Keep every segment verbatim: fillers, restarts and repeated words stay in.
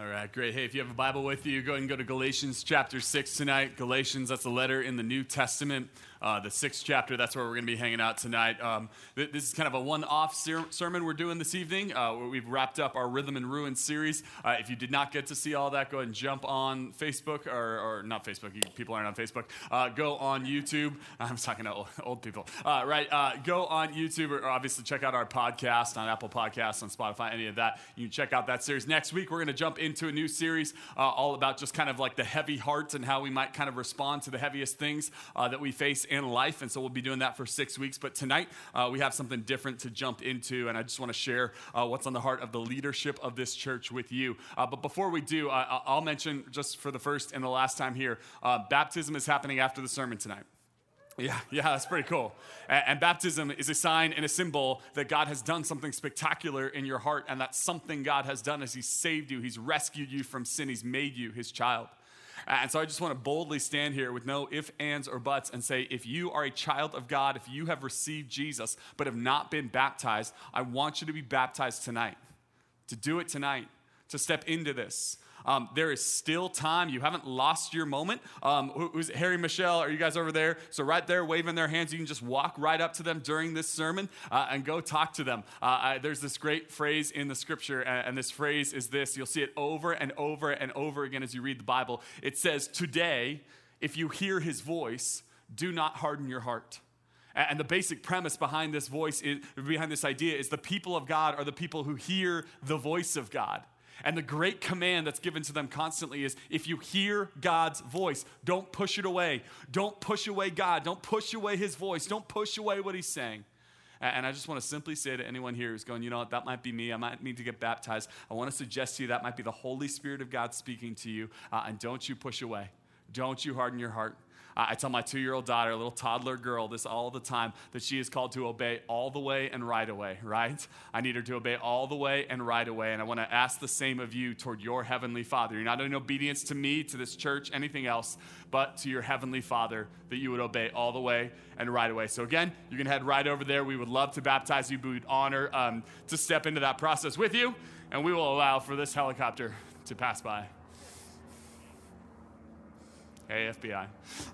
All right, great. Hey, if you have a Bible with you, go ahead and go to Galatians chapter six tonight. Galatians, that's a letter in the New Testament, uh, the sixth chapter. That's where we're going to be hanging out tonight. Um, th- this is kind of a one-off ser- sermon we're doing this evening. Uh, we've wrapped up our Rhythm and Ruin series. Uh, if you did not get to see all that, go ahead and jump on Facebook, or, or not Facebook, you, people aren't on Facebook. Uh, go on YouTube. I'm talking to old, old people. Uh, right, uh, go on YouTube, or obviously check out our podcast on Apple Podcasts, on Spotify, any of that. You can check out that series. Next week, we're going to jump into a new series uh, all about just kind of like the heavy heart and how we might kind of respond to the heaviest things uh, that we face in life. And so we'll be doing that for six weeks. But tonight uh, we have something different to jump into. And I just want to share uh, what's on the heart of the leadership of this church with you. Uh, but before we do, uh, I'll mention just for the first and the last time here, uh, baptism is happening after the sermon tonight. Yeah, yeah, that's pretty cool. And, and baptism is a sign and a symbol that God has done something spectacular in your heart, and that something God has done is He's saved you, He's rescued you from sin, He's made you His child. And so I just want to boldly stand here with no ifs, ands, or buts and say, if you are a child of God, if you have received Jesus but have not been baptized, I want you to be baptized tonight, to do it tonight, to step into this. Um, there is still time. You haven't lost your moment. Um, who's Harry, Michelle, are you guys over there? So right there, waving their hands, you can just walk right up to them during this sermon uh, and go talk to them. Uh, I, there's this great phrase in the scripture, and, and this phrase is this. You'll see it over and over and over again as you read the Bible. It says, today, if you hear his voice, do not harden your heart. And the basic premise behind this voice, is, behind this idea is the people of God are the people who hear the voice of God. And the great command that's given to them constantly is, if you hear God's voice, don't push it away. Don't push away God. Don't push away his voice. Don't push away what he's saying. And I just want to simply say to anyone here who's going, you know what, that might be me. I might need to get baptized. I want to suggest to you that might be the Holy Spirit of God speaking to you. Uh, and don't you push away. Don't you harden your heart. Uh, I tell my two-year-old daughter, a little toddler girl, this all the time, that she is called to obey all the way and right away, right? I need her to obey all the way and right away, and I want to ask the same of you toward your Heavenly Father. You're not in obedience to me, to this church, anything else, but to your Heavenly Father, that you would obey all the way and right away. So again, you can head right over there. We would love to baptize you, but we'd honor um, to step into that process with you, and we will allow for this helicopter to pass by. Hey, F B I.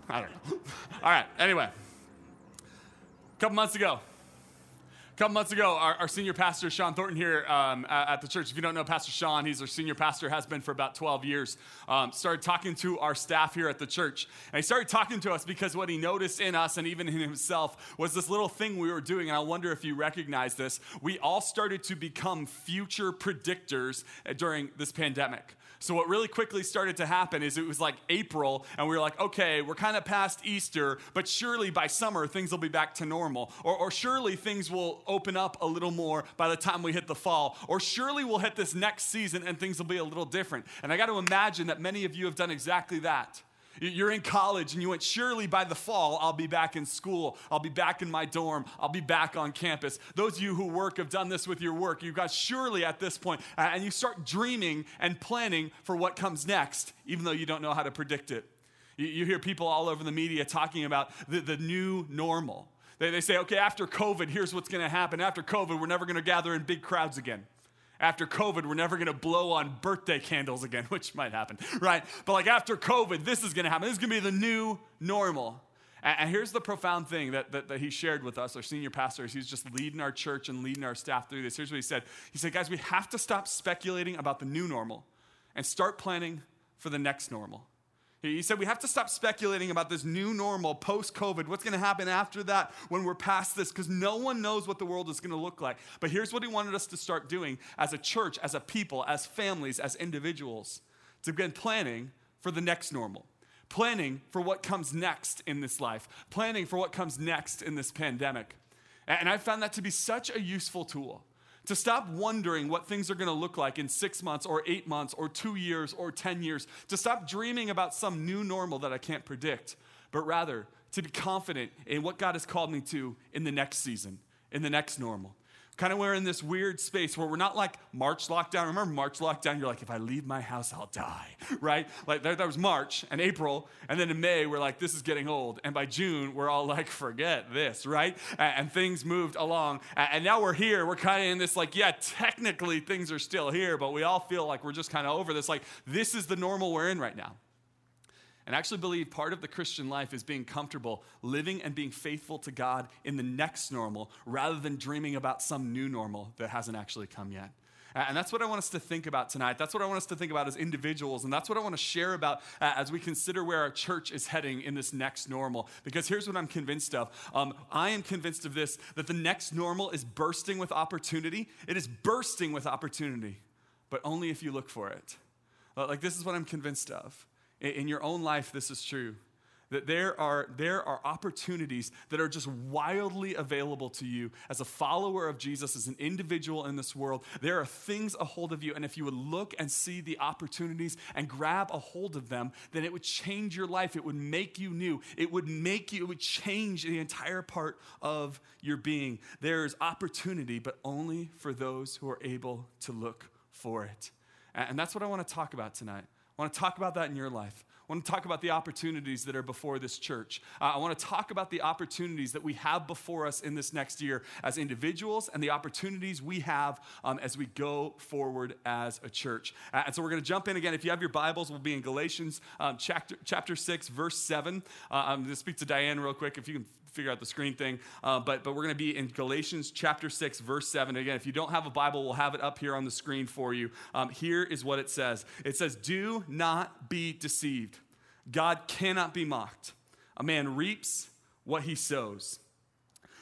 I don't know. All right, anyway. A couple months ago, a couple months ago, our, our senior pastor, Sean Thornton here um, at the church, if you don't know Pastor Sean, he's our senior pastor, has been for about twelve years, um, started talking to our staff here at the church. And he started talking to us because what he noticed in us and even in himself was this little thing we were doing, and I wonder if you recognize this. We all started to become future predictors during this pandemic. So what really quickly started to happen is it was like April, and we were like, okay, we're kind of past Easter, but surely by summer, things will be back to normal. Or, or surely things will open up a little more by the time we hit the fall. Or surely we'll hit this next season, and things will be a little different. And I got to imagine that many of you have done exactly that. You're in college, and you went, surely by the fall, I'll be back in school. I'll be back in my dorm. I'll be back on campus. Those of you who work have done this with your work. You've got surely at this point, and you start dreaming and planning for what comes next, even though you don't know how to predict it. You hear people all over the media talking about the, the new normal. They, they say, okay, after COVID, here's what's going to happen. After COVID, we're never going to gather in big crowds again. After COVID, we're never going to blow on birthday candles again, which might happen, right? But like after COVID, this is going to happen. This is going to be the new normal. And here's the profound thing that, that, that he shared with us, our senior pastor. He's just leading our church and leading our staff through this. Here's what he said. He said, guys, we have to stop speculating about the new normal and start planning for the next normal. He said, we have to stop speculating about this new normal post-COVID. What's going to happen after that when we're past this? Because no one knows what the world is going to look like. But here's what he wanted us to start doing as a church, as a people, as families, as individuals, to begin planning for the next normal. Planning for what comes next in this life. Planning for what comes next in this pandemic. And I found that to be such a useful tool. To stop wondering what things are going to look like in six months or eight months or two years or ten years. To stop dreaming about some new normal that I can't predict. But rather, to be confident in what God has called me to in the next season, in the next normal. Kind of we're in this weird space where we're not like March lockdown. Remember March lockdown? You're like, if I leave my house, I'll die, right? Like there, there was March and April. And then in May, we're like, this is getting old. And by June, we're all like, forget this, right? And, and things moved along. And now we're here. We're kind of in this like, yeah, technically things are still here, but we all feel like we're just kind of over this. Like this is the normal we're in right now. And I actually believe part of the Christian life is being comfortable, living and being faithful to God in the next normal, rather than dreaming about some new normal that hasn't actually come yet. And that's what I want us to think about tonight. That's what I want us to think about as individuals. And that's what I want to share about uh, as we consider where our church is heading in this next normal. Because here's what I'm convinced of. Um, I am convinced of this, that the next normal is bursting with opportunity. It is bursting with opportunity, but only if you look for it. Like this is what I'm convinced of. In your own life, this is true, that there are, there are opportunities that are just wildly available to you as a follower of Jesus, as an individual in this world. There are things a hold of you, and if you would look and see the opportunities and grab a hold of them, then it would change your life. It would make you new. It would make you, it would change the entire part of your being. There is opportunity, but only for those who are able to look for it. And that's what I want to talk about tonight. I want to talk about that in your life. I want to talk about the opportunities that are before this church. Uh, I want to talk about the opportunities that we have before us in this next year as individuals and the opportunities we have um, as we go forward as a church. Uh, and so we're going to jump in again. If you have your Bibles, we'll be in Galatians um, chapter, chapter six, verse seven. Uh, I'm going to speak to Diane real quick if you can figure out the screen thing, uh, but, but we're going to be in Galatians chapter six, verse seven. Again, if you don't have a Bible, we'll have it up here on the screen for you. Um, here is what it says. It says, do not be deceived. God cannot be mocked. A man reaps what he sows.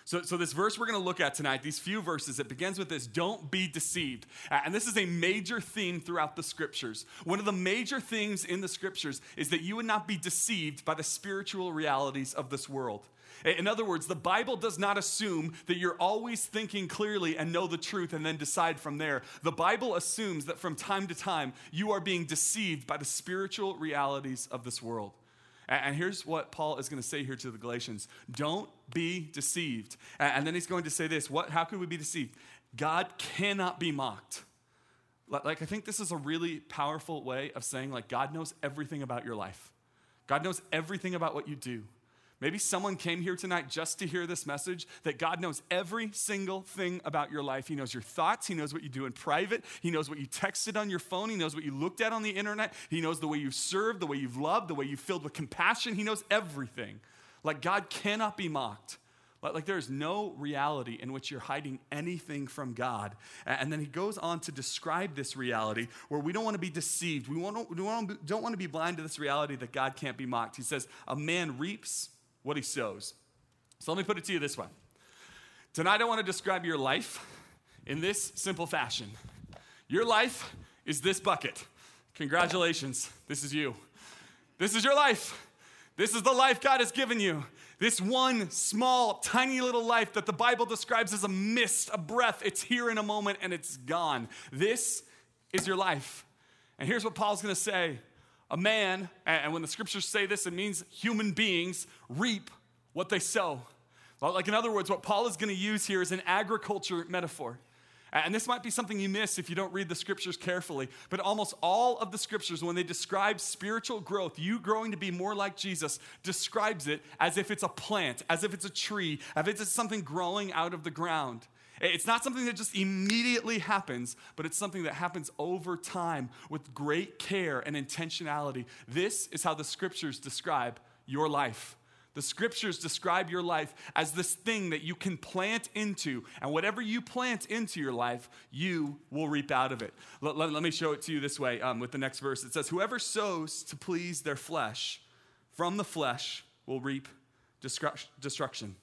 So, so this verse we're going to look at tonight, these few verses, it begins with this, don't be deceived. And this is a major theme throughout the scriptures. One of the major things in the scriptures is that you would not be deceived by the spiritual realities of this world. In other words, the Bible does not assume that you're always thinking clearly and know the truth and then decide from there. The Bible assumes that from time to time, you are being deceived by the spiritual realities of this world. And here's what Paul is going to say here to the Galatians. Don't be deceived. And then he's going to say this. What? How could we be deceived? God cannot be mocked. Like, I think this is a really powerful way of saying, like, God knows everything about your life. God knows everything about what you do. Maybe someone came here tonight just to hear this message that God knows every single thing about your life. He knows your thoughts. He knows what you do in private. He knows what you texted on your phone. He knows what you looked at on the internet. He knows the way you've served, the way you've loved, the way you've filled with compassion. He knows everything. Like God cannot be mocked. Like there is no reality in which you're hiding anything from God. And then he goes on to describe this reality where we don't want to be deceived. We don't want to be blind to this reality that God can't be mocked. He says, a man reaps what he sows. So let me put it to you this way. Tonight I want to describe your life in this simple fashion. Your life is this bucket. Congratulations, this is you. This is your life. This is the life God has given you. This one small, tiny little life that the Bible describes as a mist, a breath. It's here in a moment and it's gone. This is your life. And here's what Paul's going to say. A man, and when the scriptures say this, it means human beings reap what they sow. Like in other words, what Paul is going to use here is an agriculture metaphor. And this might be something you miss if you don't read the scriptures carefully, but almost all of the scriptures, when they describe spiritual growth, you growing to be more like Jesus, describes it as if it's a plant, as if it's a tree, as if it's something growing out of the ground. It's not something that just immediately happens, but it's something that happens over time with great care and intentionality. This is how the scriptures describe your life. The scriptures describe your life as this thing that you can plant into, and whatever you plant into your life, you will reap out of it. Let, let, let me show it to you this way um, with the next verse. It says, whoever sows to please their flesh, from the flesh will reap destruct- destruction.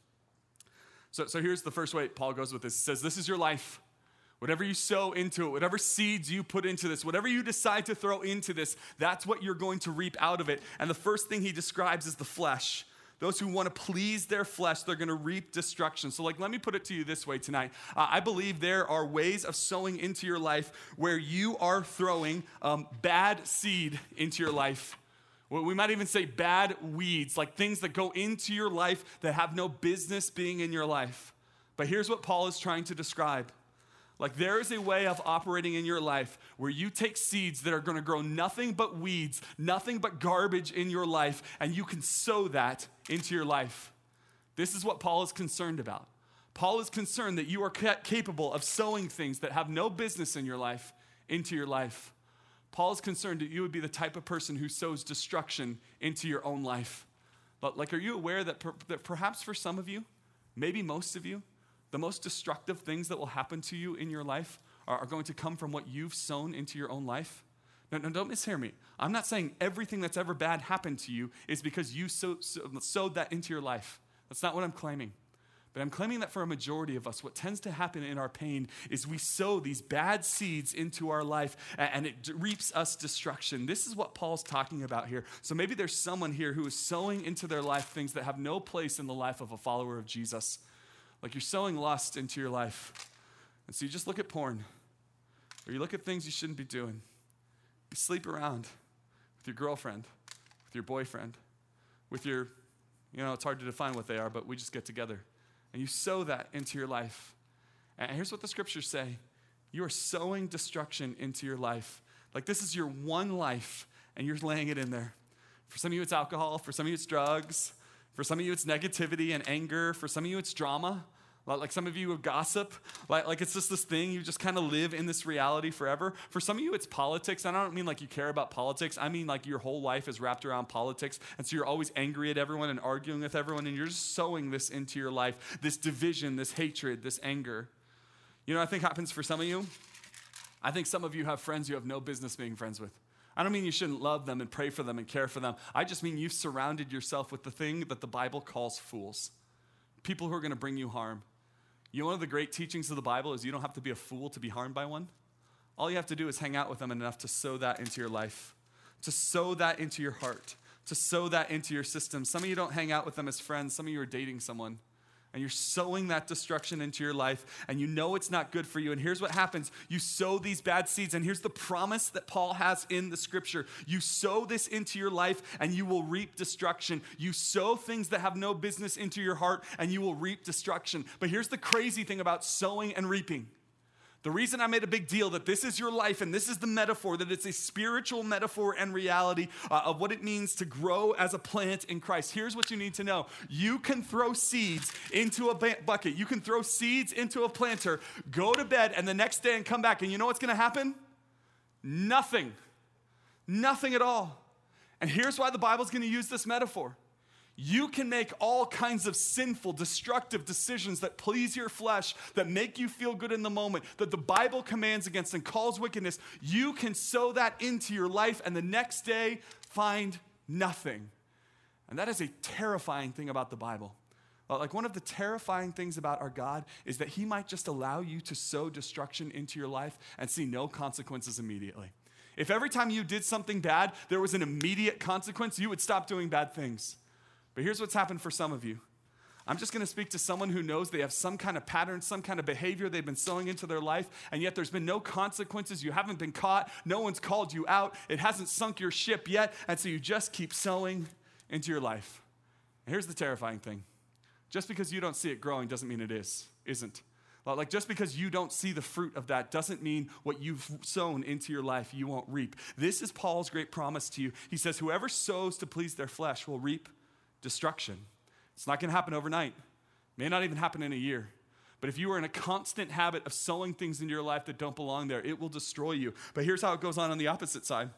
So, so here's the first way Paul goes with this. He says, this is your life. Whatever you sow into it, whatever seeds you put into this, whatever you decide to throw into this, that's what you're going to reap out of it. And the first thing he describes is the flesh. Those who want to please their flesh, they're going to reap destruction. So like, let me put it to you this way tonight. Uh, I believe there are ways of sowing into your life where you are throwing um, bad seed into your life. We might even say bad weeds, like things that go into your life that have no business being in your life. But here's what Paul is trying to describe. Like, there is a way of operating in your life where you take seeds that are going to grow nothing but weeds, nothing but garbage in your life, and you can sow that into your life. This is what Paul is concerned about. Paul is concerned that you are capable of sowing things that have no business in your life into your life. Paul is concerned that you would be the type of person who sows destruction into your own life. But, like, are you aware that, per- that perhaps for some of you, maybe most of you, the most destructive things that will happen to you in your life are, are going to come from what you've sown into your own life? No, no, don't mishear me. I'm not saying everything that's ever bad happened to you is because you sow, sow, sowed that into your life. That's not what I'm claiming. But I'm claiming that for a majority of us, what tends to happen in our pain is we sow these bad seeds into our life, and it reaps us destruction. This is what Paul's talking about here. So maybe there's someone here who is sowing into their life things that have no place in the life of a follower of Jesus. Like, you're sowing lust into your life. And so you just look at porn, or you look at things you shouldn't be doing. You sleep around with your girlfriend, with your boyfriend, with your, you know, it's hard to define what they are, but we just get together. And you sow that into your life. And here's what the scriptures say. You are sowing destruction into your life. Like, this is your one life, and you're laying it in there. For some of you, it's alcohol. For some of you, it's drugs. For some of you, it's negativity and anger. For some of you, it's drama. Like, some of you, gossip. Like, like it's just this thing. You just kind of live in this reality forever. For some of you, it's politics. And I don't mean like you care about politics. I mean like your whole life is wrapped around politics. And so you're always angry at everyone and arguing with everyone. And you're just sowing this into your life, this division, this hatred, this anger. You know what I think happens for some of you? I think some of you have friends you have no business being friends with. I don't mean you shouldn't love them and pray for them and care for them. I just mean you've surrounded yourself with the thing that the Bible calls fools, people who are going to bring you harm. You know, one of the great teachings of the Bible is you don't have to be a fool to be harmed by one. All you have to do is hang out with them enough to sow that into your life, to sow that into your heart, to sow that into your system. Some of you don't hang out with them as friends. Some of you are dating someone, and you're sowing that destruction into your life, and you know it's not good for you. And here's what happens. You sow these bad seeds, and here's the promise that Paul has in the scripture. You sow this into your life, and you will reap destruction. You sow things that have no business into your heart, and you will reap destruction. But here's the crazy thing about sowing and reaping. The reason I made a big deal that this is your life and this is the metaphor, that it's a spiritual metaphor and reality uh, of what it means to grow as a plant in Christ. Here's what you need to know. You can throw seeds into a ba- bucket. You can throw seeds into a planter, go to bed, and the next day and come back. And you know what's going to happen? Nothing. Nothing at all. And here's why the Bible's going to use this metaphor. You can make all kinds of sinful, destructive decisions that please your flesh, that make you feel good in the moment, that the Bible commands against and calls wickedness. You can sow that into your life and the next day find nothing. And that is a terrifying thing about the Bible. Like, one of the terrifying things about our God is that he might just allow you to sow destruction into your life and see no consequences immediately. If every time you did something bad, there was an immediate consequence, you would stop doing bad things. But here's what's happened for some of you. I'm just going to speak to someone who knows they have some kind of pattern, some kind of behavior they've been sowing into their life, and yet there's been no consequences. You haven't been caught. No one's called you out. It hasn't sunk your ship yet, and so you just keep sowing into your life. And here's the terrifying thing. Just because you don't see it growing doesn't mean it is, isn't. Like, just because you don't see the fruit of that doesn't mean what you've sown into your life you won't reap. This is Paul's great promise to you. He says, whoever sows to please their flesh will reap destruction. It's not going to happen overnight. May not even happen in a year. But if you are in a constant habit of sowing things into your life that don't belong there, it will destroy you. But here's how it goes on on the opposite side.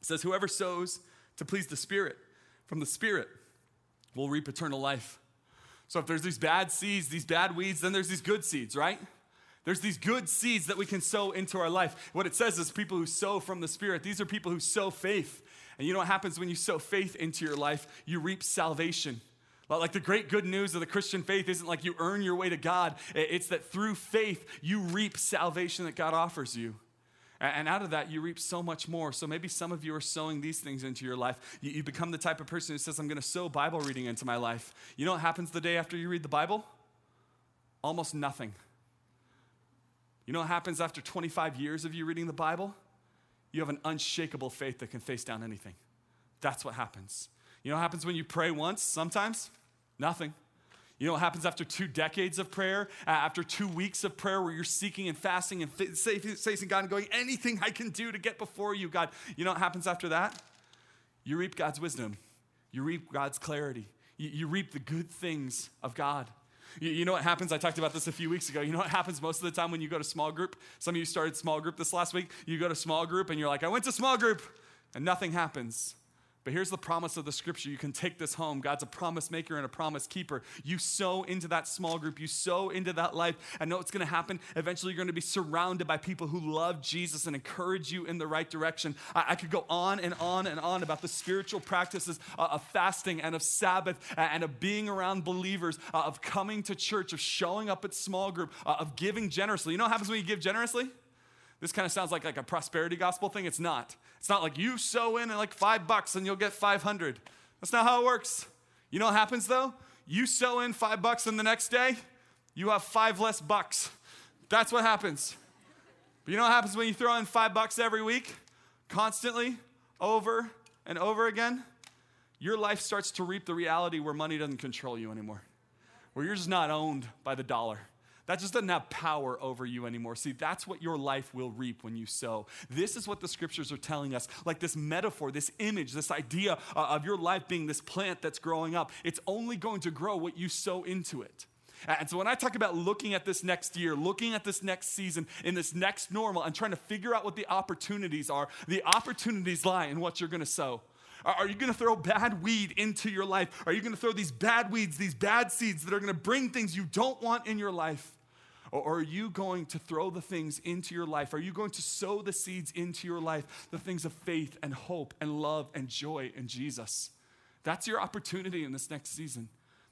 It says, whoever sows to please the Spirit, from the Spirit will reap eternal life. So if there's these bad seeds, these bad weeds, then there's these good seeds, right? There's these good seeds that we can sow into our life. What it says is people who sow from the Spirit, these are people who sow faith. And you know what happens when you sow faith into your life? You reap salvation. Like, the great good news of the Christian faith isn't like you earn your way to God. It's that through faith, you reap salvation that God offers you. And out of that, you reap so much more. So maybe some of you are sowing these things into your life. You become the type of person who says, I'm going to sow Bible reading into my life. You know what happens the day after you read the Bible? Almost nothing. You know what happens after twenty-five years of you reading the Bible? You have an unshakable faith that can face down anything. That's what happens. You know what happens when you pray once? Sometimes, nothing. You know what happens after two decades of prayer, uh, after two weeks of prayer where you're seeking and fasting and facing God and going, anything I can do to get before you, God. You know what happens after that? You reap God's wisdom. You reap God's clarity. You, you reap the good things of God. You, you know what happens? I talked about this a few weeks ago. You know what happens most of the time when you go to small group? Some of you started small group this last week. You go to small group and you're like, I went to small group and nothing happens. But here's the promise of the scripture. You can take this home. God's a promise maker and a promise keeper. You sow into that small group. You sow into that life. I know it's going to happen. Eventually, you're going to be surrounded by people who love Jesus and encourage you in the right direction. I, I could go on and on and on about the spiritual practices uh, of fasting and of Sabbath uh, and of being around believers, uh, of coming to church, of showing up at small group, uh, of giving generously. You know what happens when you give generously? This kind of sounds like, like a prosperity gospel thing. It's not. It's not like you sow in like five bucks and you'll get five hundred. That's not how it works. You know what happens though? You sow in five bucks and the next day, you have five less bucks. That's what happens. But you know what happens when you throw in five bucks every week? Constantly, over and over again, your life starts to reap the reality where money doesn't control you anymore. Where you're just not owned by the dollar. That just doesn't have power over you anymore. See, that's what your life will reap when you sow. This is what the scriptures are telling us. Like this metaphor, this image, this idea of your life being this plant that's growing up. It's only going to grow what you sow into it. And so when I talk about looking at this next year, looking at this next season, in this next normal, and trying to figure out what the opportunities are, the opportunities lie in what you're going to sow. Are you going to throw bad weed into your life? Are you going to throw these bad weeds, these bad seeds that are going to bring things you don't want in your life? Or are you going to throw the things into your life? Are you going to sow the seeds into your life, the things of faith and hope and love and joy in Jesus? That's your opportunity in this next season.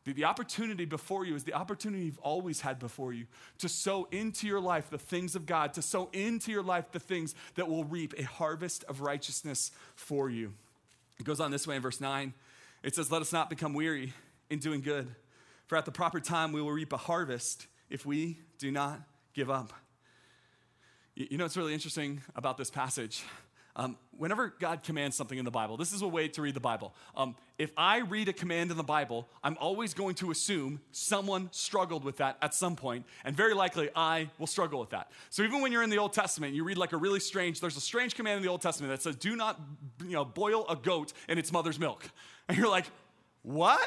The, the opportunity before you is the opportunity you've always had before you to sow into your life the things of God, to sow into your life the things that will reap a harvest of righteousness for you. It goes on this way in verse nine. It says, let us not become weary in doing good, for at the proper time we will reap a harvest if we do not give up. You know what's really interesting about this passage? Um, whenever God commands something in the Bible, this is a way to read the Bible. Um, if I read a command in the Bible, I'm always going to assume someone struggled with that at some point, and very likely I will struggle with that. So even when you're in the Old Testament, you read like a really strange, there's a strange command in the Old Testament that says, do not, you know, boil a goat in its mother's milk. And you're like, what?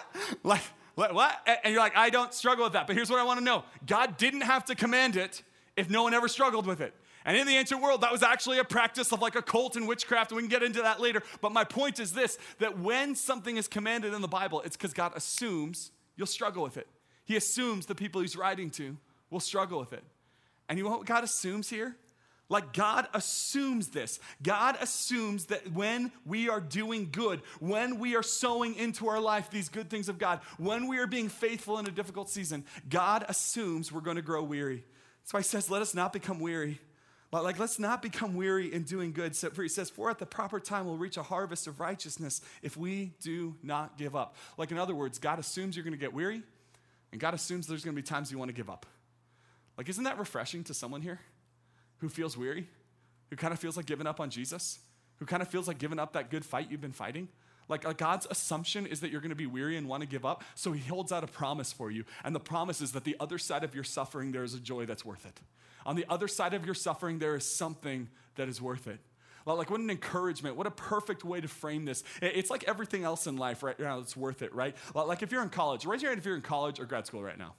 Like, what? And you're like, I don't struggle with that. But here's what I want to know. God didn't have to command it if no one ever struggled with it. And in the ancient world, that was actually a practice of like a cult and witchcraft. We can get into that later. But my point is this, that when something is commanded in the Bible, it's because God assumes you'll struggle with it. He assumes the people he's writing to will struggle with it. And you know what God assumes here? Like God assumes this. God assumes that when we are doing good, when we are sowing into our life these good things of God, when we are being faithful in a difficult season, God assumes we're going to grow weary. That's why he says, let us not become weary. Like, let's not become weary in doing good. So, for he says, for at the proper time we'll reach a harvest of righteousness if we do not give up. Like, in other words, God assumes you're going to get weary, and God assumes there's going to be times you want to give up. Like, isn't that refreshing to someone here who feels weary, who kind of feels like giving up on Jesus, who kind of feels like giving up that good fight you've been fighting? Like, God's assumption is that you're going to be weary and want to give up, so he holds out a promise for you. And the promise is that the other side of your suffering, there is a joy that's worth it. On the other side of your suffering, there is something that is worth it. Like, what an encouragement. What a perfect way to frame this. It's like everything else in life right now that's worth it, right? Like, if you're in college, raise your hand if you're in college or grad school right now.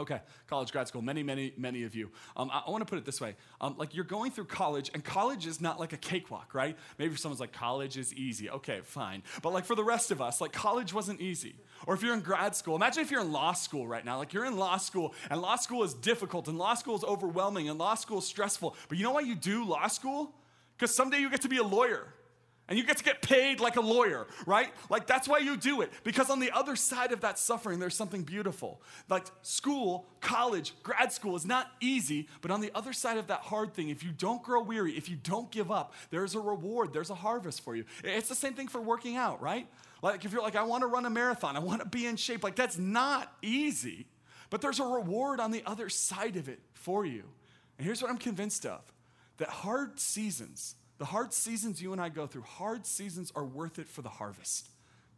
Okay, college, grad school, many, many, many of you. Um, I, I want to put it this way. Um, like you're going through college, and college is not like a cakewalk, right? Maybe someone's like, college is easy. Okay, fine. But like for the rest of us, like college wasn't easy. Or if you're in grad school, imagine if you're in law school right now. Like you're in law school, and law school is difficult, and law school is overwhelming, and law school is stressful. But you know why you do law school? Because someday you get to be a lawyer. And you get to get paid like a lawyer, right? Like that's why you do it. Because on the other side of that suffering, there's something beautiful. Like school, college, grad school is not easy. But on the other side of that hard thing, if you don't grow weary, if you don't give up, there's a reward. There's a harvest for you. It's the same thing for working out, right? Like if you're like, I want to run a marathon. I want to be in shape. Like that's not easy. But there's a reward on the other side of it for you. And here's what I'm convinced of. That hard seasons... The hard seasons you and I go through, hard seasons are worth it for the harvest.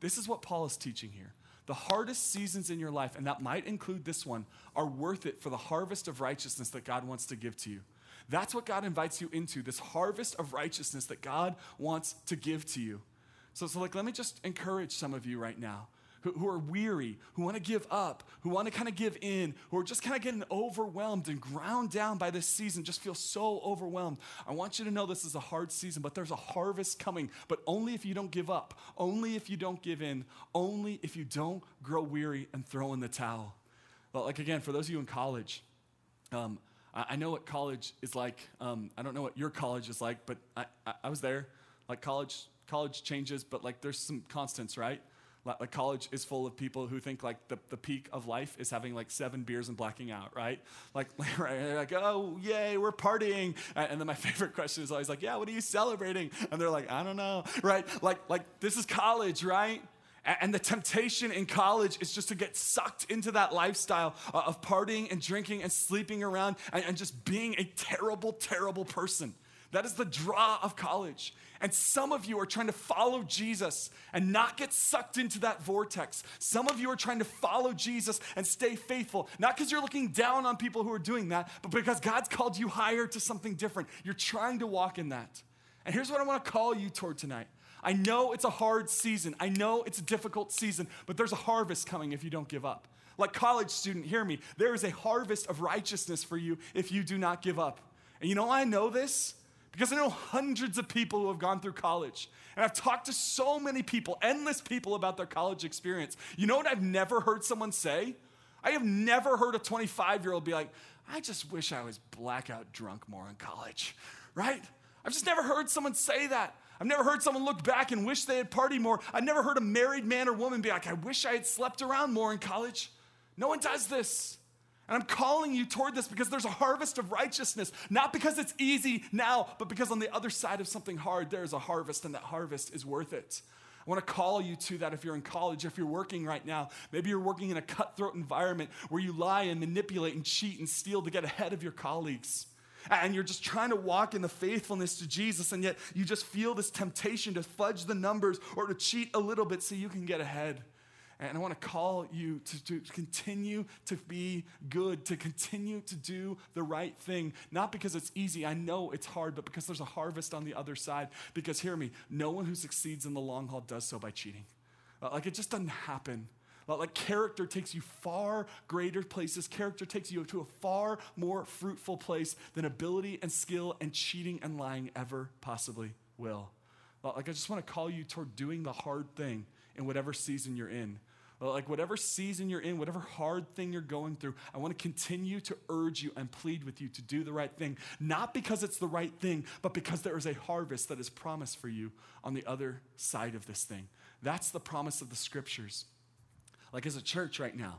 This is what Paul is teaching here. The hardest seasons in your life, and that might include this one, are worth it for the harvest of righteousness that God wants to give to you. That's what God invites you into, this harvest of righteousness that God wants to give to you. So, so like, let me just encourage some of you right now who, who are weary, who want to give up, who want to kind of give in, who are just kind of getting overwhelmed and ground down by this season, just feel so overwhelmed. I want you to know this is a hard season, but there's a harvest coming, but only if you don't give up, only if you don't give in, only if you don't grow weary and throw in the towel. But like, again, for those of you in college, um, I, I know what college is like. Um, I don't know what your college is like, but I, I, I was there. Like college, college changes, but like there's some constants, right? Like college is full of people who think like the, the peak of life is having like seven beers and blacking out, right? Like, right, they're like, oh, yay, we're partying. And then my favorite question is always like, yeah, what are you celebrating? And they're like, I don't know, right? Like, like this is college, right? And the temptation in college is just to get sucked into that lifestyle of partying and drinking and sleeping around and, and just being a terrible, terrible person. That is the draw of college. And some of you are trying to follow Jesus and not get sucked into that vortex. Some of you are trying to follow Jesus and stay faithful, not because you're looking down on people who are doing that, but because God's called you higher to something different. You're trying to walk in that. And here's what I want to call you toward tonight. I know it's a hard season. I know it's a difficult season, but there's a harvest coming if you don't give up. Like college student, hear me. There is a harvest of righteousness for you if you do not give up. And you know why I know this? Because I know hundreds of people who have gone through college. And I've talked to so many people, endless people, about their college experience. You know what I've never heard someone say? I have never heard a twenty-five-year-old be like, I just wish I was blackout drunk more in college, right? I've just never heard someone say that. I've never heard someone look back and wish they had partied more. I've never heard a married man or woman be like, I wish I had slept around more in college. No one does this. And I'm calling you toward this because there's a harvest of righteousness, not because it's easy now, but because on the other side of something hard, there's a harvest, and that harvest is worth it. I want to call you to that if you're in college, if you're working right now. Maybe you're working in a cutthroat environment where you lie and manipulate and cheat and steal to get ahead of your colleagues. And you're just trying to walk in the faithfulness to Jesus, and yet you just feel this temptation to fudge the numbers or to cheat a little bit so you can get ahead. And I want to call you to, to continue to be good, to continue to do the right thing, not because it's easy. I know it's hard, but because there's a harvest on the other side. Because hear me, no one who succeeds in the long haul does so by cheating. Like it just doesn't happen. Like character takes you far greater places. Character takes you to a far more fruitful place than ability and skill and cheating and lying ever possibly will. Like I just want to call you toward doing the hard thing in whatever season you're in. Like whatever season you're in, whatever hard thing you're going through, I want to continue to urge you and plead with you to do the right thing, not because it's the right thing, but because there is a harvest that is promised for you on the other side of this thing. That's the promise of the scriptures. Like as a church right now,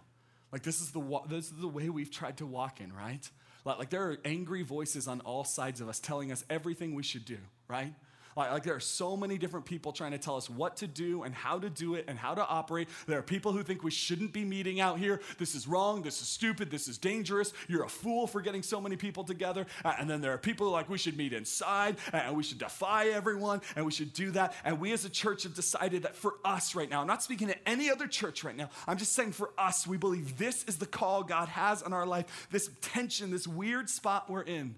like this is the wa- this is the way we've tried to walk in, right? Like, like there are angry voices on all sides of us telling us everything we should do, right? Like, like there are so many different people trying to tell us what to do and how to do it and how to operate. There are people who think we shouldn't be meeting out here. This is wrong. This is stupid. This is dangerous. You're a fool for getting so many people together. Uh, and then there are people who are like, we should meet inside and we should defy everyone and we should do that. And we as a church have decided that for us right now, I'm not speaking to any other church right now. I'm just saying for us, we believe this is the call God has on our life, this tension, this weird spot we're in.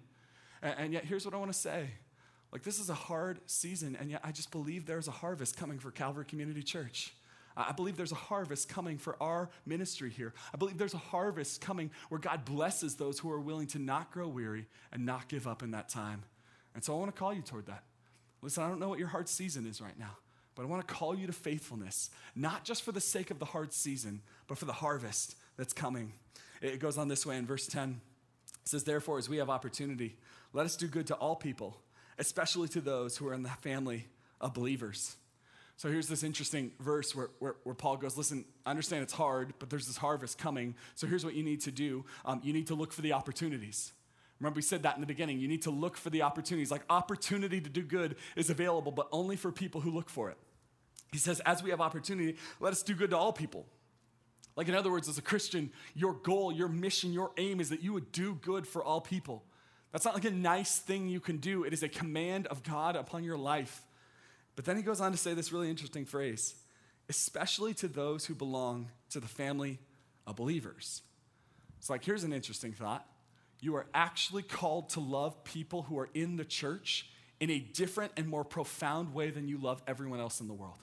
And, and yet here's what I want to say. Like this is a hard season, and yet I just believe there's a harvest coming for Calvary Community Church. I believe there's a harvest coming for our ministry here. I believe there's a harvest coming where God blesses those who are willing to not grow weary and not give up in that time. And so I want to call you toward that. Listen, I don't know what your hard season is right now, but I want to call you to faithfulness, not just for the sake of the hard season, but for the harvest that's coming. It goes on this way in verse ten. It says, therefore, as we have opportunity, let us do good to all people, especially to those who are in the family of believers. So here's this interesting verse where, where, where Paul goes, listen, I understand it's hard, but there's this harvest coming. So here's what you need to do. Um, you need to look for the opportunities. Remember, we said that in the beginning. You need to look for the opportunities. Like opportunity to do good is available, but only for people who look for it. He says, as we have opportunity, let us do good to all people. Like in other words, as a Christian, your goal, your mission, your aim is that you would do good for all people. That's not like a nice thing you can do. It is a command of God upon your life. But then he goes on to say this really interesting phrase. especially to those who belong to the family of believers. It's like, here's an interesting thought. You are actually called to love people who are in the church in a different and more profound way than you love everyone else in the world.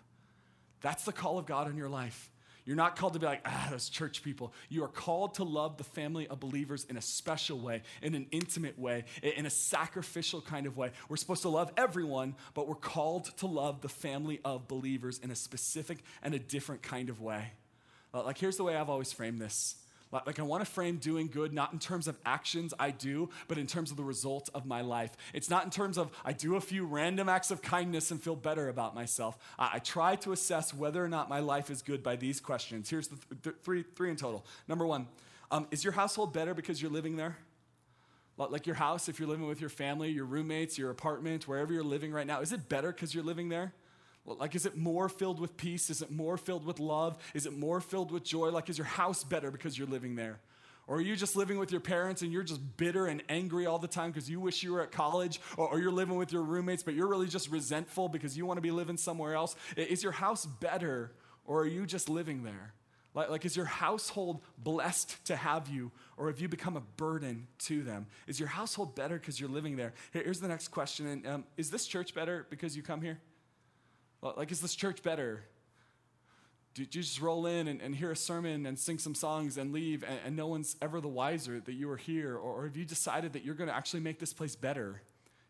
That's the call of God in your life. You're not called to be like, ah, those church people. You are called to love the family of believers in a special way, in an intimate way, in a sacrificial kind of way. We're supposed to love everyone, but we're called to love the family of believers in a specific and a different kind of way. Like, here's the way I've always framed this. Like, I want to frame doing good not in terms of actions I do, but in terms of the result of my life. It's not in terms of I do a few random acts of kindness and feel better about myself. I, I try to assess whether or not my life is good by these questions. Here's the th- th- three three in total. Number one, um, is your household better because you're living there? Like your house, if you're living with your family, your roommates, your apartment, wherever you're living right now, is it better because you're living there? Like, is it more filled with peace? Is it more filled with love? Is it more filled with joy? Like, is your house better because you're living there? Or are you just living with your parents and you're just bitter and angry all the time because you wish you were at college? Or, or you're living with your roommates, but you're really just resentful because you want to be living somewhere else? Is your house better, or are you just living there? Like, like, is your household blessed to have you, or have you become a burden to them? Is your household better because you're living there? Here, here's the next question. And, um, is this church better because you come here? Like, is this church better? Do you just roll in and, and hear a sermon and sing some songs and leave, and, and no one's ever the wiser that you are here? Or, or have you decided that you're going to actually make this place better?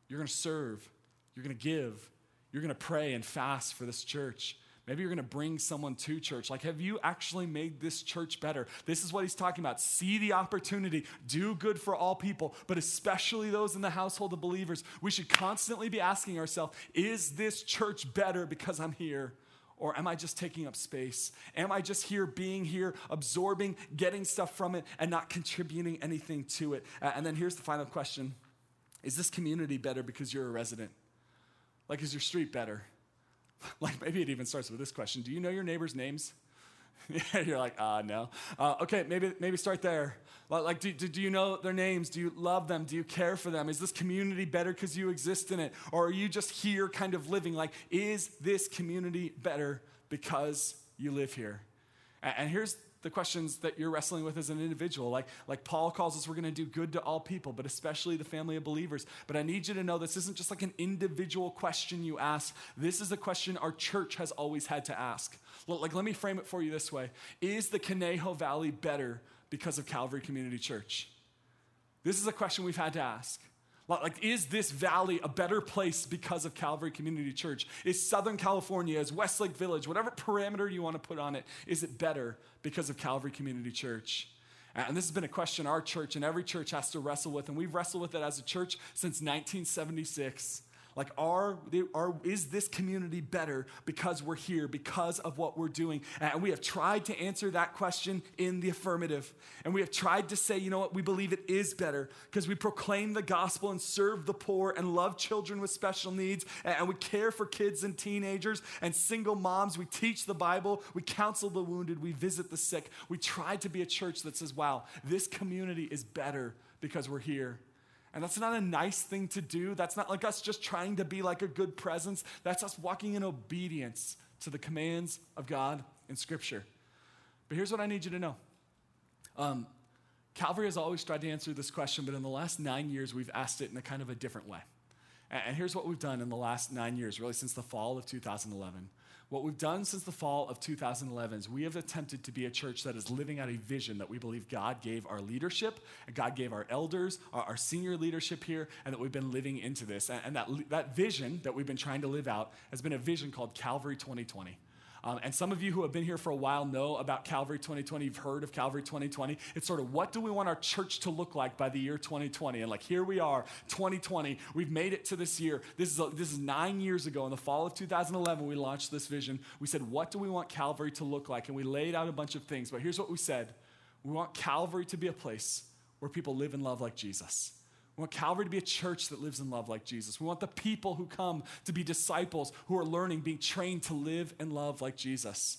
You're going to serve. You're going to give. You're going to pray and fast for this church. Maybe you're going to bring someone to church. Like, have you actually made this church better? This is what he's talking about. See the opportunity. Do good for all people, but especially those in the household of believers. We should constantly be asking ourselves, is this church better because I'm here? Or am I just taking up space? Am I just here, being here, absorbing, getting stuff from it, and not contributing anything to it? Uh, and then here's the final question. Is this community better because you're a resident? Like, is your street better? Like, maybe it even starts with this question. Do you know your neighbors' names? You're like, ah, uh, no. Uh, okay, maybe maybe start there. Like, do, do, do you know their names? Do you love them? Do you care for them? Is this community better because you exist in it? Or are you just here kind of living? Like, is this community better because you live here? And, and here's the questions that you're wrestling with as an individual. Like, like Paul calls us, we're going to do good to all people, but especially the family of believers. But I need you to know this isn't just like an individual question you ask. This is a question our church has always had to ask. Like, let me frame it for you this way. Is the Conejo Valley better because of Calvary Community Church? This is a question we've had to ask. Like, is this valley a better place because of Calvary Community Church? Is Southern California, is Westlake Village, whatever parameter you want to put on it, is it better because of Calvary Community Church? And this has been a question our church and every church has to wrestle with, and we've wrestled with it as a church since nineteen seventy-six. Like, are, are is this community better because we're here, because of what we're doing? And we have tried to answer that question in the affirmative. And we have tried to say, you know what, we believe it is better because we proclaim the gospel and serve the poor and love children with special needs. And we care for kids and teenagers and single moms. We teach the Bible. We counsel the wounded. We visit the sick. We try to be a church that says, wow, this community is better because we're here. And that's not a nice thing to do. That's not like us just trying to be like a good presence. That's us walking in obedience to the commands of God in Scripture. But here's what I need you to know. Um, Calvary has always tried to answer this question, but in the last nine years, we've asked it in a kind of a different way. And, and here's what we've done in the last nine years, really since the fall of two thousand eleven. What we've done since the fall of two thousand eleven is we have attempted to be a church that is living out a vision that we believe God gave our leadership, and God gave our elders, our, our senior leadership here, and that we've been living into this. And, and that, that vision that we've been trying to live out has been a vision called Calvary twenty twenty. Um, and some of you who have been here for a while know about Calvary twenty twenty. You've heard of Calvary twenty twenty. It's sort of, what do we want our church to look like by the year twenty twenty? And like, here we are, twenty twenty. We've made it to this year. This is a, this is nine years ago. In the fall of two thousand eleven, we launched this vision. We said, what do we want Calvary to look like? And we laid out a bunch of things. But here's what we said. We want Calvary to be a place where people live and love like Jesus. We want Calvary to be a church that lives in love like Jesus. We want the people who come to be disciples who are learning, being trained to live and love like Jesus.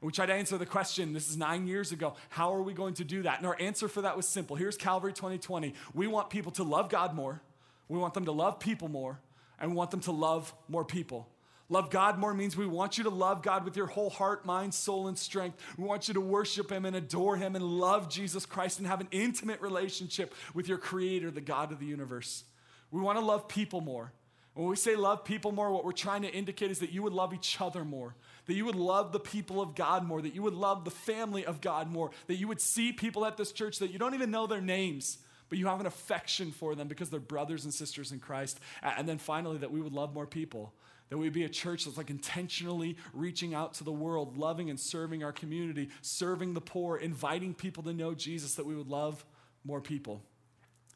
And we tried to answer the question, this is nine years ago, how are we going to do that? And our answer for that was simple. Here's Calvary twenty twenty. We want people to love God more. We want them to love people more. And we want them to love more people. Love God more means we want you to love God with your whole heart, mind, soul, and strength. We want you to worship him and adore him and love Jesus Christ and have an intimate relationship with your creator, the God of the universe. We want to love people more. When we say love people more, what we're trying to indicate is that you would love each other more, that you would love the people of God more, that you would love the family of God more, that you would see people at this church that you don't even know their names, but you have an affection for them because they're brothers and sisters in Christ. And then finally, that we would love more people, that we'd be a church that's like intentionally reaching out to the world, loving and serving our community, serving the poor, inviting people to know Jesus, that we would love more people.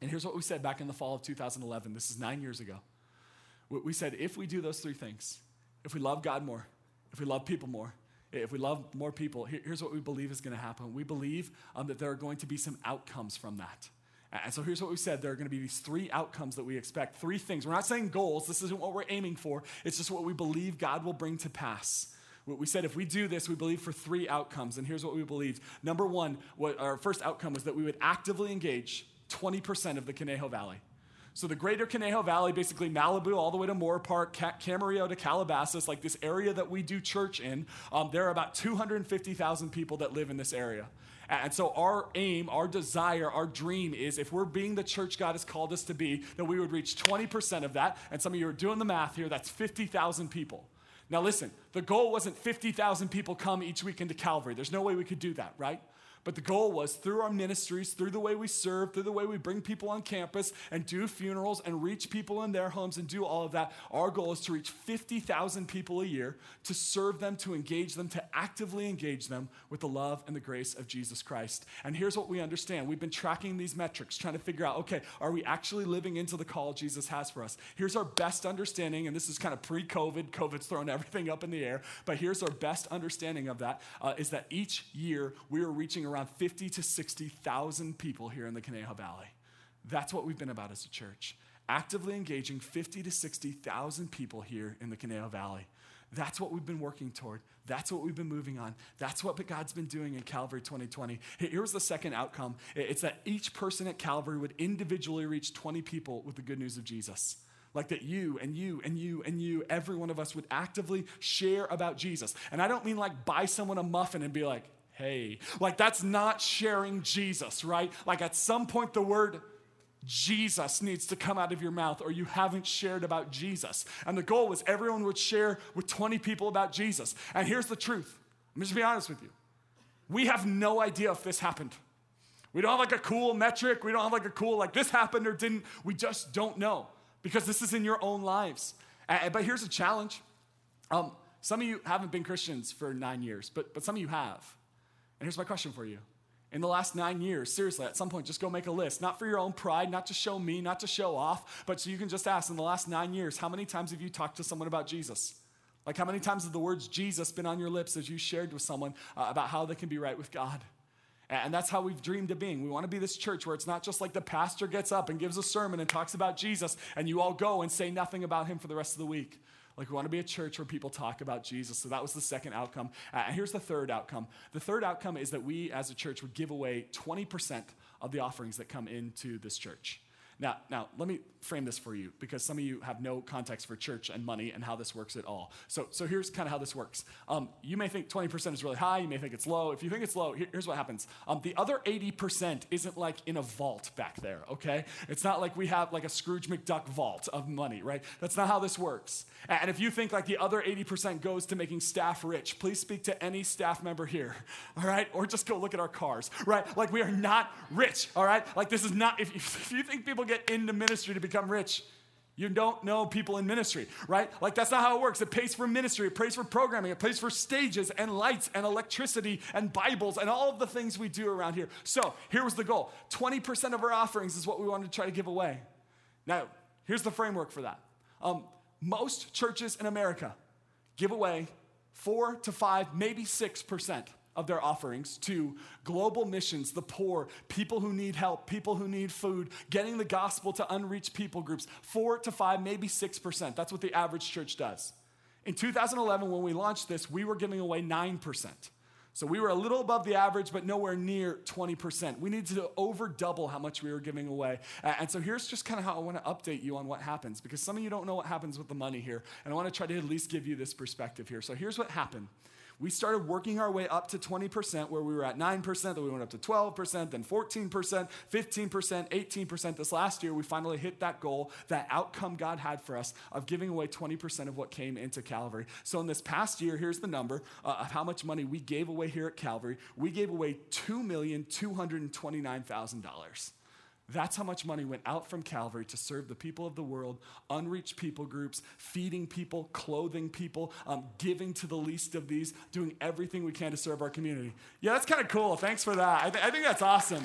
And here's what we said back in the fall of two thousand eleven. This is nine years ago. We said, if we do those three things, if we love God more, if we love people more, if we love more people, here's what we believe is going to happen. We believe um, that there are going to be some outcomes from that. And so here's what we said. There are going to be these three outcomes that we expect, three things. We're not saying goals. This isn't what we're aiming for. It's just what we believe God will bring to pass. We said if we do this, we believe for three outcomes. And here's what we believed. Number one, what our first outcome was that we would actively engage twenty percent of the Conejo Valley. So the greater Conejo Valley, basically Malibu all the way to Moorpark, Camarillo to Calabasas, like this area that we do church in, um, there are about two hundred fifty thousand people that live in this area. And so our aim, our desire, our dream is if we're being the church God has called us to be, that we would reach twenty percent of that. And some of you are doing the math here. That's fifty thousand people. Now listen, the goal wasn't fifty thousand people come each weekend to Calvary. There's no way we could do that, right? But the goal was through our ministries, through the way we serve, through the way we bring people on campus and do funerals and reach people in their homes and do all of that, our goal is to reach fifty thousand people a year, to serve them, to engage them, to actively engage them with the love and the grace of Jesus Christ. And here's what we understand. We've been tracking these metrics, trying to figure out, okay, are we actually living into the call Jesus has for us? Here's our best understanding, and this is kind of pre-COVID. COVID's thrown everything up in the air, but here's our best understanding of that, uh, is that each year we are reaching around around fifty to sixty thousand people here in the Conejo Valley. That's what we've been about as a church, actively engaging fifty to sixty thousand people here in the Conejo Valley. That's what we've been working toward. That's what we've been moving on. That's what God's been doing in Calvary twenty twenty. Here's the second outcome. It's that each person at Calvary would individually reach twenty people with the good news of Jesus. Like that you and you and you and you, every one of us would actively share about Jesus. And I don't mean like buy someone a muffin and be like, hey, like that's not sharing Jesus, right? Like at some point the word Jesus needs to come out of your mouth or you haven't shared about Jesus. And the goal was everyone would share with twenty people about Jesus. And here's the truth. I'm just gonna be honest with you. We have no idea if this happened. We don't have like a cool metric. We don't have like a cool, like this happened or didn't. We just don't know because this is in your own lives. Uh, but here's a challenge. Um, some of you haven't been Christians for nine years, but but some of you have. And here's my question for you. In the last nine years, seriously, at some point, just go make a list, not for your own pride, not to show me, not to show off, but so you can just ask, in the last nine years, how many times have you talked to someone about Jesus? Like how many times have the words Jesus been on your lips as you shared with someone uh, about how they can be right with God? And that's how we've dreamed of being. We want to be this church where it's not just like the pastor gets up and gives a sermon and talks about Jesus and you all go and say nothing about him for the rest of the week. Like we want to be a church where people talk about Jesus. So that was the second outcome. Uh, here's the third outcome. The third outcome is that we as a church would give away twenty percent of the offerings that come into this church. Now, now let me frame this for you because some of you have no context for church and money and how this works at all. So, so here's kind of how this works. Um, you may think twenty percent is really high. You may think it's low. If you think it's low, here, here's what happens. Um, the other eighty percent isn't like in a vault back there, okay? It's not like we have like a Scrooge McDuck vault of money, right? That's not how this works. And if you think like the other eighty percent goes to making staff rich, please speak to any staff member here, all right? Or just go look at our cars, right? Like we are not rich, all right? Like this is not, if, if you think people get into ministry to become rich, you don't know people in ministry, right? Like that's not how it works. It pays for ministry, it pays for programming, it pays for stages and lights and electricity and Bibles and all of the things we do around here. So here was the goal. twenty percent of our offerings is what we wanted to try to give away. Now, here's the framework for that. Um, most churches in America give away four to five, maybe six percent. Of their offerings to global missions, the poor, people who need help, people who need food, getting the gospel to unreached people groups, four to five, maybe six percent. That's what the average church does. In two thousand eleven, when we launched this, we were giving away nine percent. So we were a little above the average, but nowhere near twenty percent. We needed to over double how much we were giving away. And so here's just kind of how I want to update you on what happens, because some of you don't know what happens with the money here. And I want to try to at least give you this perspective here. So here's what happened. We started working our way up to twenty percent, where we were at nine percent, then we went up to twelve percent, then fourteen percent, fifteen percent, eighteen percent. This last year, we finally hit that goal, that outcome God had for us of giving away twenty percent of what came into Calvary. So in this past year, here's the number uh, of how much money we gave away here at Calvary. We gave away two million two hundred twenty-nine thousand dollars. That's how much money went out from Calvary to serve the people of the world, unreached people groups, feeding people, clothing people, um, giving to the least of these, doing everything we can to serve our community. Yeah, that's kind of cool. Thanks for that. I, th- I think that's awesome.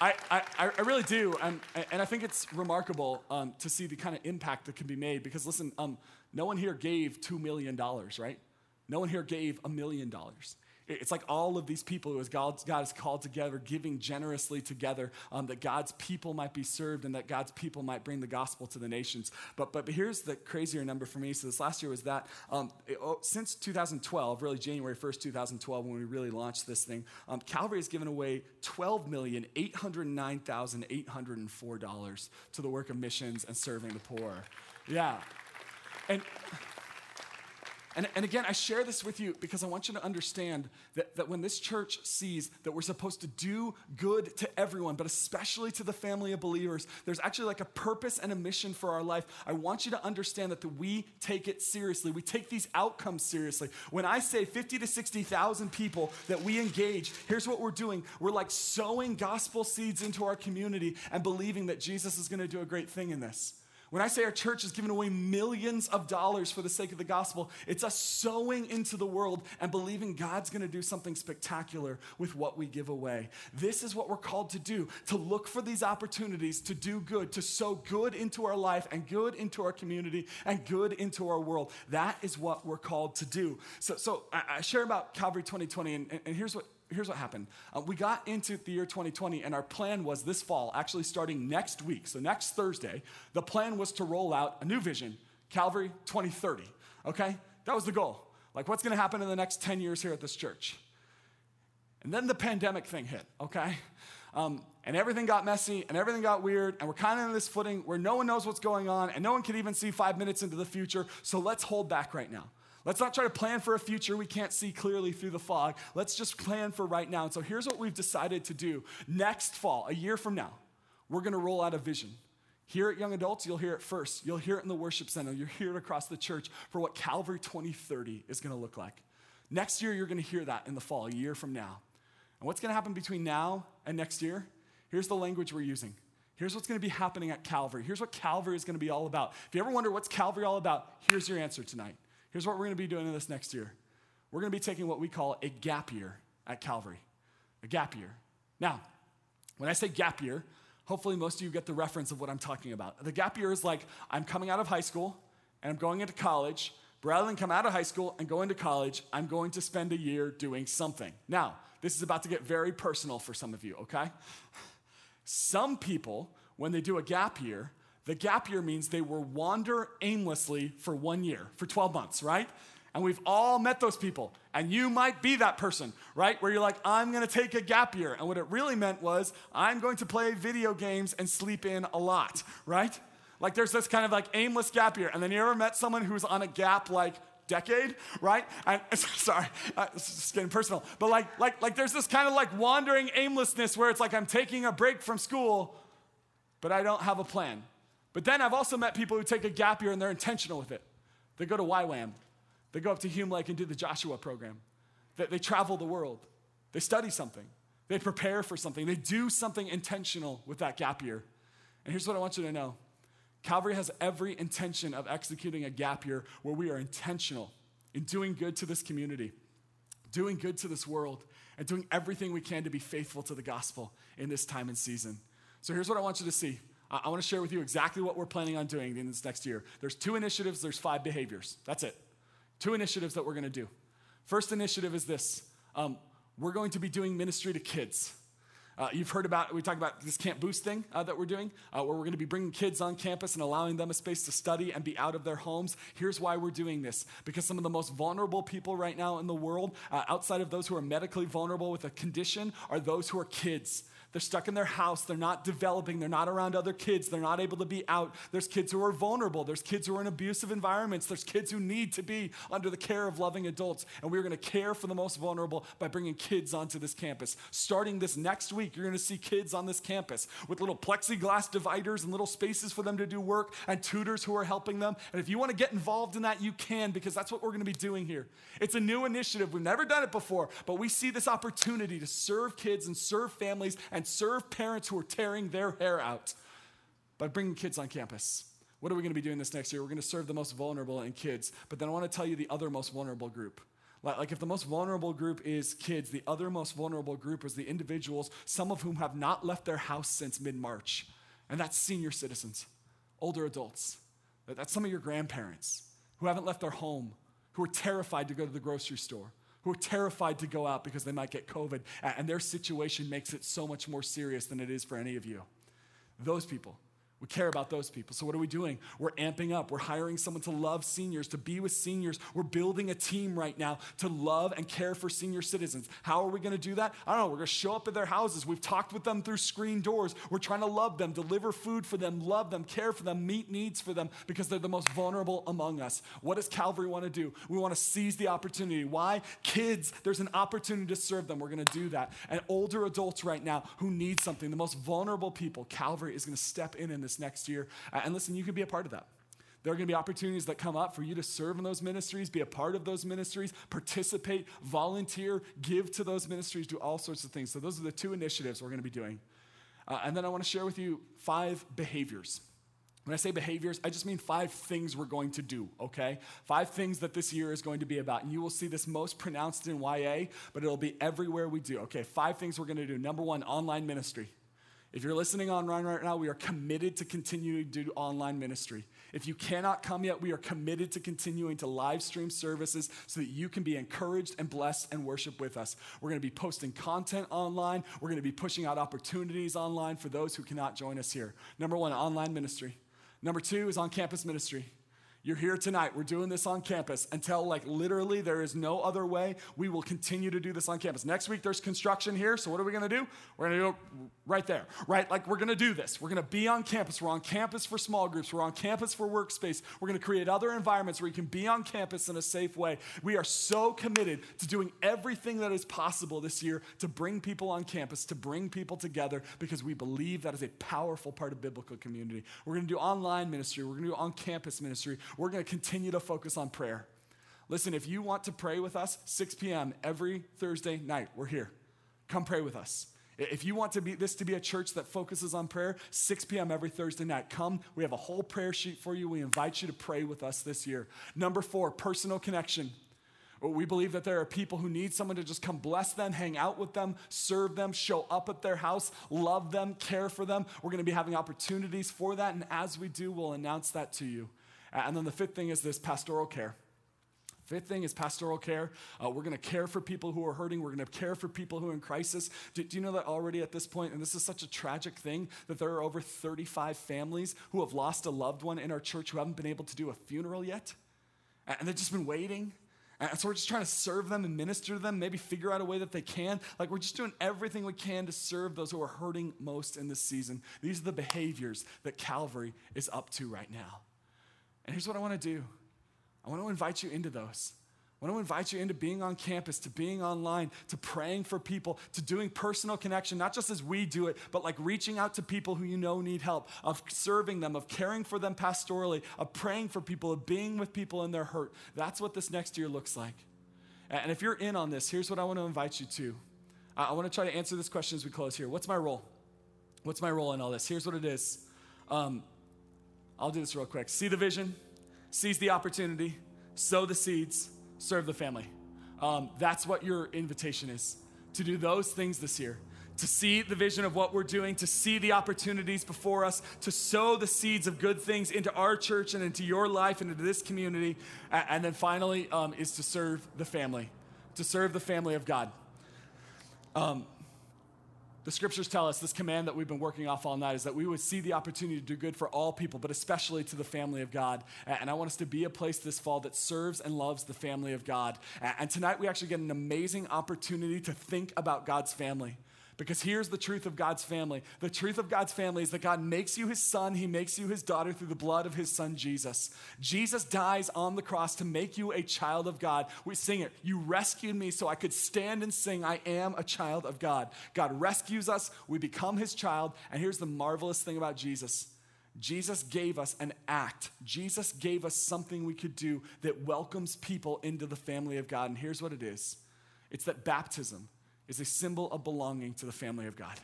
I, I, I really do. Um, and I think it's remarkable um, to see the kind of impact that can be made, because listen, um, no one here gave two million dollars, right? No one here gave a million dollars. It's like all of these people who God has called together, giving generously together, um, that God's people might be served and that God's people might bring the gospel to the nations. But but, but here's the crazier number for me. So this last year was that um, it, oh, since twenty twelve, really January first, twenty twelve, when we really launched this thing, um, Calvary has given away twelve million eight hundred nine thousand eight hundred four dollars to the work of missions and serving the poor. Yeah. And... And, and again, I share this with you because I want you to understand that, that when this church sees that we're supposed to do good to everyone, but especially to the family of believers, there's actually like a purpose and a mission for our life. I want you to understand that the, we take it seriously. We take these outcomes seriously. When I say fifty to sixty thousand people that we engage, here's what we're doing. We're like sowing gospel seeds into our community and believing that Jesus is going to do a great thing in this. When I say our church is giving away millions of dollars for the sake of the gospel, it's us sowing into the world and believing God's going to do something spectacular with what we give away. This is what we're called to do, to look for these opportunities to do good, to sow good into our life and good into our community and good into our world. That is what we're called to do. So, so I, I share about Calvary twenty twenty, and, and here's what Here's what happened. Uh, we got into the year twenty twenty, and our plan was this fall, actually starting next week, so next Thursday, the plan was to roll out a new vision, Calvary twenty thirty, okay? That was the goal. Like, what's going to happen in the next ten years here at this church? And then the pandemic thing hit, okay? Um, and everything got messy, and everything got weird, and we're kind of in this footing where no one knows what's going on, and no one can even see five minutes into the future, so let's hold back right now. Let's not try to plan for a future we can't see clearly through the fog. Let's just plan for right now. And so here's what we've decided to do. Next fall, a year from now, we're going to roll out a vision. Here at Young Adults, you'll hear it first. You'll hear it in the worship center. You'll hear it across the church for what Calvary twenty thirty is going to look like. Next year, you're going to hear that in the fall, a year from now. And what's going to happen between now and next year? Here's the language we're using. Here's what's going to be happening at Calvary. Here's what Calvary is going to be all about. If you ever wonder what's Calvary all about, here's your answer tonight. Here's what we're going to be doing in this next year. We're going to be taking what we call a gap year at Calvary. A gap year. Now, when I say gap year, hopefully most of you get the reference of what I'm talking about. The gap year is like I'm coming out of high school and I'm going into college. Rather than come out of high school and go into college, I'm going to spend a year doing something. Now, this is about to get very personal for some of you, okay? Some people, when they do a gap year, the gap year means they will wander aimlessly for one year, for twelve months, right? And we've all met those people. And you might be that person, right? Where you're like, I'm going to take a gap year. And what it really meant was, I'm going to play video games and sleep in a lot, right? Like there's this kind of like aimless gap year. And then you ever met someone who's on a gap like decade, right? And sorry, uh, it's getting personal. But like, like, like there's this kind of like wandering aimlessness where it's like, I'm taking a break from school, but I don't have a plan. But then I've also met people who take a gap year and they're intentional with it. They go to Y WAM. They go up to Hume Lake and do the Joshua program. They, they travel the world. They study something. They prepare for something. They do something intentional with that gap year. And here's what I want you to know. Calvary has every intention of executing a gap year where we are intentional in doing good to this community, doing good to this world, and doing everything we can to be faithful to the gospel in this time and season. So here's what I want you to see. I want to share with you exactly what we're planning on doing in this next year. There's two initiatives, there's five behaviors. That's it. Two initiatives that we're going to do. First initiative is this. Um, we're going to be doing ministry to kids. Uh, you've heard about, we talked about this Camp Boost thing uh, that we're doing, uh, where we're going to be bringing kids on campus and allowing them a space to study and be out of their homes. Here's why we're doing this. Because some of the most vulnerable people right now in the world, uh, outside of those who are medically vulnerable with a condition, are those who are kids. They're stuck in their house. They're not developing. They're not around other kids. They're not able to be out. There's kids who are vulnerable. There's kids who are in abusive environments. There's kids who need to be under the care of loving adults. And we're going to care for the most vulnerable by bringing kids onto this campus. Starting this next week, you're going to see kids on this campus with little plexiglass dividers and little spaces for them to do work and tutors who are helping them. And if you want to get involved in that, you can, because that's what we're going to be doing here. It's a new initiative. We've never done it before, but we see this opportunity to serve kids and serve families and and serve parents who are tearing their hair out by bringing kids on campus. What are we going to be doing this next year? We're going to serve the most vulnerable and kids. But then I want to tell you the other most vulnerable group. Like if the most vulnerable group is kids, the other most vulnerable group is the individuals, some of whom have not left their house since mid-March. And that's senior citizens, older adults. That's some of your grandparents who haven't left their home, who are terrified to go to the grocery store, who are terrified to go out because they might get COVID, and their situation makes it so much more serious than it is for any of you. Those people, we care about those people. So what are we doing? We're amping up. We're hiring someone to love seniors, to be with seniors. We're building a team right now to love and care for senior citizens. How are we going to do that? I don't know. We're going to show up at their houses. We've talked with them through screen doors. We're trying to love them, deliver food for them, love them, care for them, meet needs for them, because they're the most vulnerable among us. What does Calvary want to do? We want to seize the opportunity. Why? Kids, there's an opportunity to serve them. We're going to do that. And older adults right now who need something, the most vulnerable people, Calvary is going to step in and this next year. Uh, and listen, you can be a part of that. There are going to be opportunities that come up for you to serve in those ministries, be a part of those ministries, participate, volunteer, give to those ministries, do all sorts of things. So those are the two initiatives we're going to be doing. Uh, and then I want to share with you five behaviors. When I say behaviors, I just mean five things we're going to do, okay? Five things that this year is going to be about. And you will see this most pronounced in Y A, but it'll be everywhere we do. Okay, five things we're going to do. Number one, online ministry. If you're listening online right now, we are committed to continuing to do online ministry. If you cannot come yet, we are committed to continuing to live stream services so that you can be encouraged and blessed and worship with us. We're going to be posting content online. We're going to be pushing out opportunities online for those who cannot join us here. Number one, online ministry. Number two is on-campus ministry. You're here tonight. We're doing this on campus until, like, literally there is no other way. We will continue to do this on campus. Next week, there's construction here. So what are we going to do? We're going to do it right there, right? Like, we're going to do this. We're going to be on campus. We're on campus for small groups. We're on campus for workspace. We're going to create other environments where you can be on campus in a safe way. We are so committed to doing everything that is possible this year to bring people on campus, to bring people together, because we believe that is a powerful part of biblical community. We're going to do online ministry. We're going to do on-campus ministry. We're going to continue to focus on prayer. Listen, if you want to pray with us, six p.m. every Thursday night, we're here. Come pray with us. If you want to be this to be a church that focuses on prayer, six p.m. every Thursday night, come. We have a whole prayer sheet for you. We invite you to pray with us this year. Number four, personal connection. We believe that there are people who need someone to just come bless them, hang out with them, serve them, show up at their house, love them, care for them. We're going to be having opportunities for that, and as we do, we'll announce that to you. And then the fifth thing is this, pastoral care. Fifth thing is pastoral care. Uh, we're going to care for people who are hurting. We're going to care for people who are in crisis. Do, do you know that already at this point, and this is such a tragic thing, that there are over thirty-five families who have lost a loved one in our church who haven't been able to do a funeral yet? And they've just been waiting. And so we're just trying to serve them and minister to them, maybe figure out a way that they can. Like, we're just doing everything we can to serve those who are hurting most in this season. These are the behaviors that Calvary is up to right now. And here's what I want to do. I want to invite you into those. I want to invite you into being on campus, to being online, to praying for people, to doing personal connection, not just as we do it, but like reaching out to people who you know need help, of serving them, of caring for them pastorally, of praying for people, of being with people in their hurt. That's what this next year looks like. And if you're in on this, here's what I want to invite you to. I want to try to answer this question as we close here. What's my role? What's my role in all this? Here's what it is. Um, I'll do this real quick. See the vision, seize the opportunity, sow the seeds, serve the family. Um, that's what your invitation is, to do those things this year, to see the vision of what we're doing, to see the opportunities before us, to sow the seeds of good things into our church and into your life and into this community. And then finally um, is to serve the family, to serve the family of God. Um, The scriptures tell us this command that we've been working off all night is that we would see the opportunity to do good for all people, but especially to the family of God. And I want us to be a place this fall that serves and loves the family of God. And tonight we actually get an amazing opportunity to think about God's family. Because here's the truth of God's family. The truth of God's family is that God makes you his son. He makes you his daughter through the blood of his son, Jesus. Jesus dies on the cross to make you a child of God. We sing it. You rescued me so I could stand and sing, I am a child of God. God rescues us. We become his child. And here's the marvelous thing about Jesus. Jesus gave us an act. Jesus gave us something we could do that welcomes people into the family of God. And here's what it is. It's that baptism is a symbol of belonging to the family of God.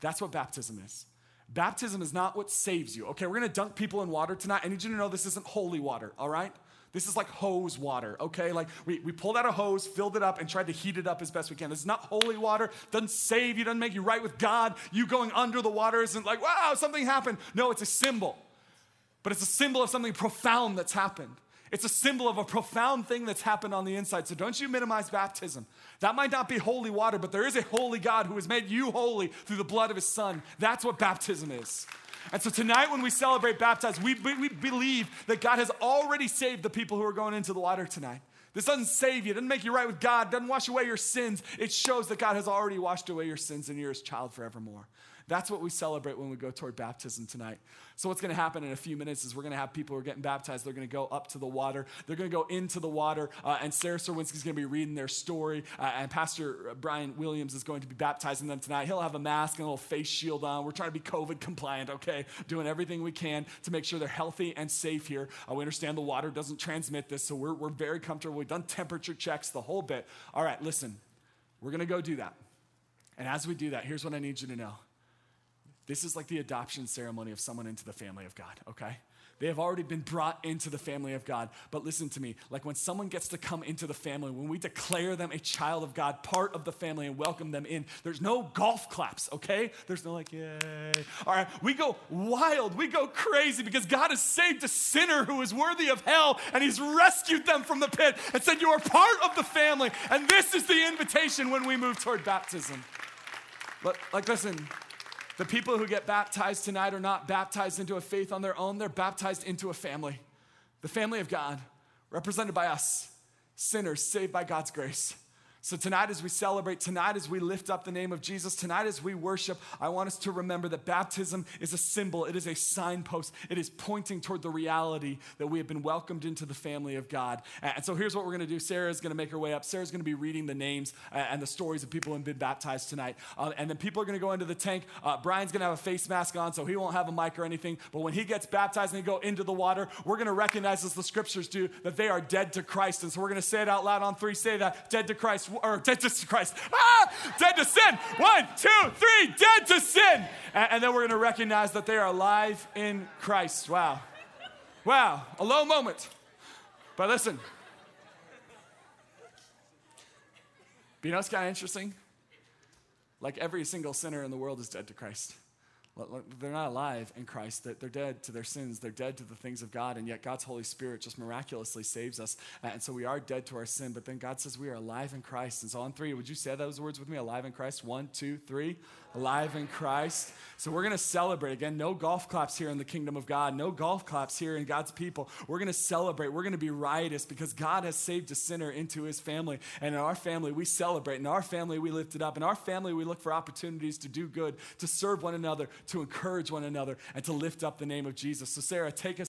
That's what baptism is. Baptism is not what saves you. Okay, we're gonna dunk people in water tonight. I need you to know this isn't holy water, all right? This is like hose water, okay? Like we, we pulled out a hose, filled it up, and tried to heat it up as best we can. This is not holy water. Doesn't save you, doesn't make you right with God. You going under the water isn't like, wow, something happened. No, it's a symbol. But it's a symbol of something profound that's happened. It's a symbol of a profound thing that's happened on the inside. So don't you minimize baptism. That might not be holy water, but there is a holy God who has made you holy through the blood of his son. That's what baptism is. And so tonight when we celebrate baptism, we, we believe that God has already saved the people who are going into the water tonight. This doesn't save you. It doesn't make you right with God. It doesn't wash away your sins. It shows that God has already washed away your sins and you're his child forevermore. That's what we celebrate when we go toward baptism tonight. So what's gonna happen in a few minutes is we're gonna have people who are getting baptized. They're gonna go up to the water. They're gonna go into the water uh, and Sarah Serwinski's gonna be reading their story uh, and Pastor Brian Williams is going to be baptizing them tonight. He'll have a mask and a little face shield on. We're trying to be COVID compliant, okay? Doing everything we can to make sure they're healthy and safe here. Uh, we understand the water doesn't transmit this, so we're, we're very comfortable. We've done temperature checks, the whole bit. All right, listen, we're gonna go do that. And as we do that, here's what I need you to know. This is like the adoption ceremony of someone into the family of God, okay? They have already been brought into the family of God. But listen to me, like when someone gets to come into the family, when we declare them a child of God, part of the family and welcome them in, there's no golf claps, okay? There's no like, yay. All right, we go wild, we go crazy because God has saved a sinner who is worthy of hell and he's rescued them from the pit and said, you are part of the family. And this is the invitation when we move toward baptism. But like, listen, the people who get baptized tonight are not baptized into a faith on their own. They're baptized into a family. The family of God, represented by us, sinners saved by God's grace. So tonight as we celebrate, tonight as we lift up the name of Jesus, tonight as we worship, I want us to remember that baptism is a symbol. It is a signpost. It is pointing toward the reality that we have been welcomed into the family of God. And so here's what we're gonna do. Sarah's gonna make her way up. Sarah's gonna be reading the names and the stories of people who have been baptized tonight. Uh, and then people are gonna go into the tank. Uh, Brian's gonna have a face mask on, so he won't have a mic or anything. But when he gets baptized and they go into the water, we're gonna recognize, as the scriptures do, that they are dead to Christ. And so we're gonna say it out loud on three, say that, dead to Christ. Or dead to Christ, ah, dead to sin. One, two, three, dead to sin. And, and then we're gonna recognize that they are alive in Christ. Wow, wow, a low moment. But listen, you know what's kind of interesting? Like every single sinner in the world is dead to Christ. They're not alive in Christ. They're dead to their sins. They're dead to the things of God. And yet God's Holy Spirit just miraculously saves us. And so we are dead to our sin. But then God says we are alive in Christ. And so on three, would you say those words with me? Alive in Christ. One, two, three. Alive in Christ. So we're going to celebrate. Again, no golf claps here in the kingdom of God. No golf claps here in God's people. We're going to celebrate. We're going to be riotous because God has saved a sinner into his family. And in our family, we celebrate. In our family, we lift it up. In our family, we look for opportunities to do good, to serve one another, to encourage one another, and to lift up the name of Jesus. So Sarah, take us